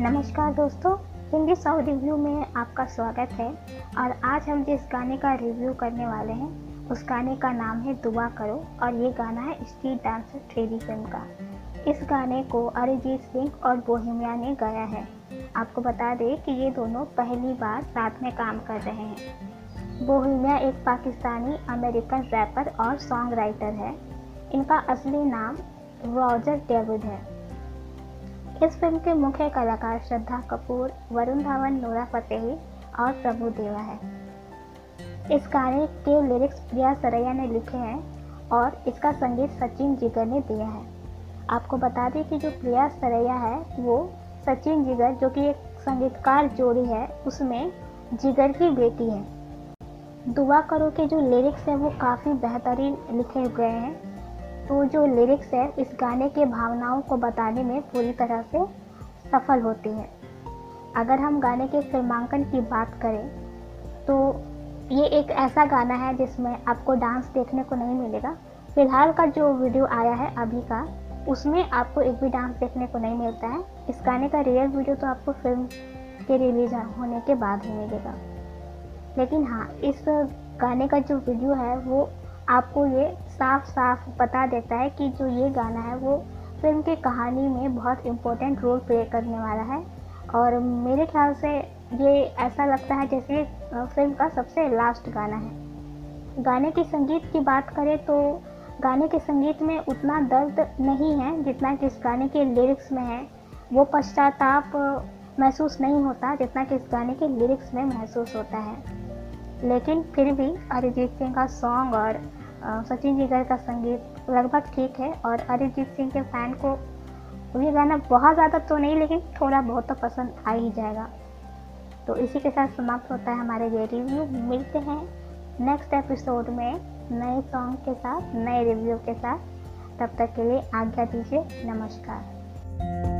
नमस्कार दोस्तों, Hindi sound review में आपका स्वागत है। और आज हम जिस गाने का रिव्यू करने वाले हैं उस गाने का नाम है दुआ करो और ये गाना है स्ट्रीट डांसर थ्री फिल्म का। इस गाने को अरिजीत सिंह और बोहेमिया ने गाया है। आपको बता दें कि ये दोनों पहली बार साथ में काम कर रहे हैं। बोहेमिया एक पाकिस्तानी अमेरिकन रैपर और सॉन्ग राइटर है। इनका असली नाम रॉजर डेवुड है। इस फिल्म के मुख्य कलाकार श्रद्धा कपूर, वरुण धवन, नोरा फतेही और प्रभु देवा है। इस गाने के लिरिक्स प्रिया सरैया ने लिखे हैं और इसका संगीत सचिन जिगर ने दिया है। आपको बता दें कि जो प्रिया सरैया है वो सचिन जिगर, जो कि एक संगीतकार जोड़ी है, उसमें जिगर की बेटी है। दुआ करो के जो लिरिक्स हैं वो काफ़ी बेहतरीन लिखे गए हैं। तो जो लिरिक्स है इस गाने के भावनाओं को बताने में पूरी तरह से सफल होती है। अगर हम गाने के फिल्मांकन की बात करें तो ये एक ऐसा गाना है जिसमें आपको डांस देखने को नहीं मिलेगा। फ़िलहाल का जो वीडियो आया है अभी का, उसमें आपको एक भी डांस देखने को नहीं मिलता है। इस गाने का रियल वीडियो तो आपको फिल्म के रिलीज होने के बाद ही मिलेगा। लेकिन हाँ, इस गाने का जो वीडियो है वो आपको ये साफ साफ बता देता है कि जो ये गाना है वो फिल्म की कहानी में बहुत इम्पोर्टेंट रोल प्ले करने वाला है। और मेरे ख्याल से ये ऐसा लगता है जैसे फिल्म का सबसे लास्ट गाना है। गाने के संगीत की बात करें तो गाने के संगीत में उतना दर्द नहीं है जितना कि इस गाने के लिरिक्स में है। वो पश्चाताप महसूस नहीं होता जितना कि इस गाने के लिरिक्स में महसूस होता है। लेकिन फिर भी अरिजीत सिंह का सॉन्ग और सचिन जिगर का संगीत लगभग ठीक है। और अरिजीत सिंह के फैन को ये गाना बहुत ज़्यादा तो नहीं, लेकिन थोड़ा बहुत तो पसंद आ ही जाएगा। तो इसी के साथ समाप्त होता है हमारे ये रिव्यू। मिलते हैं नेक्स्ट एपिसोड में नए सॉन्ग के साथ, नए रिव्यू के साथ। तब तक के लिए आज्ञा दीजिए। नमस्कार।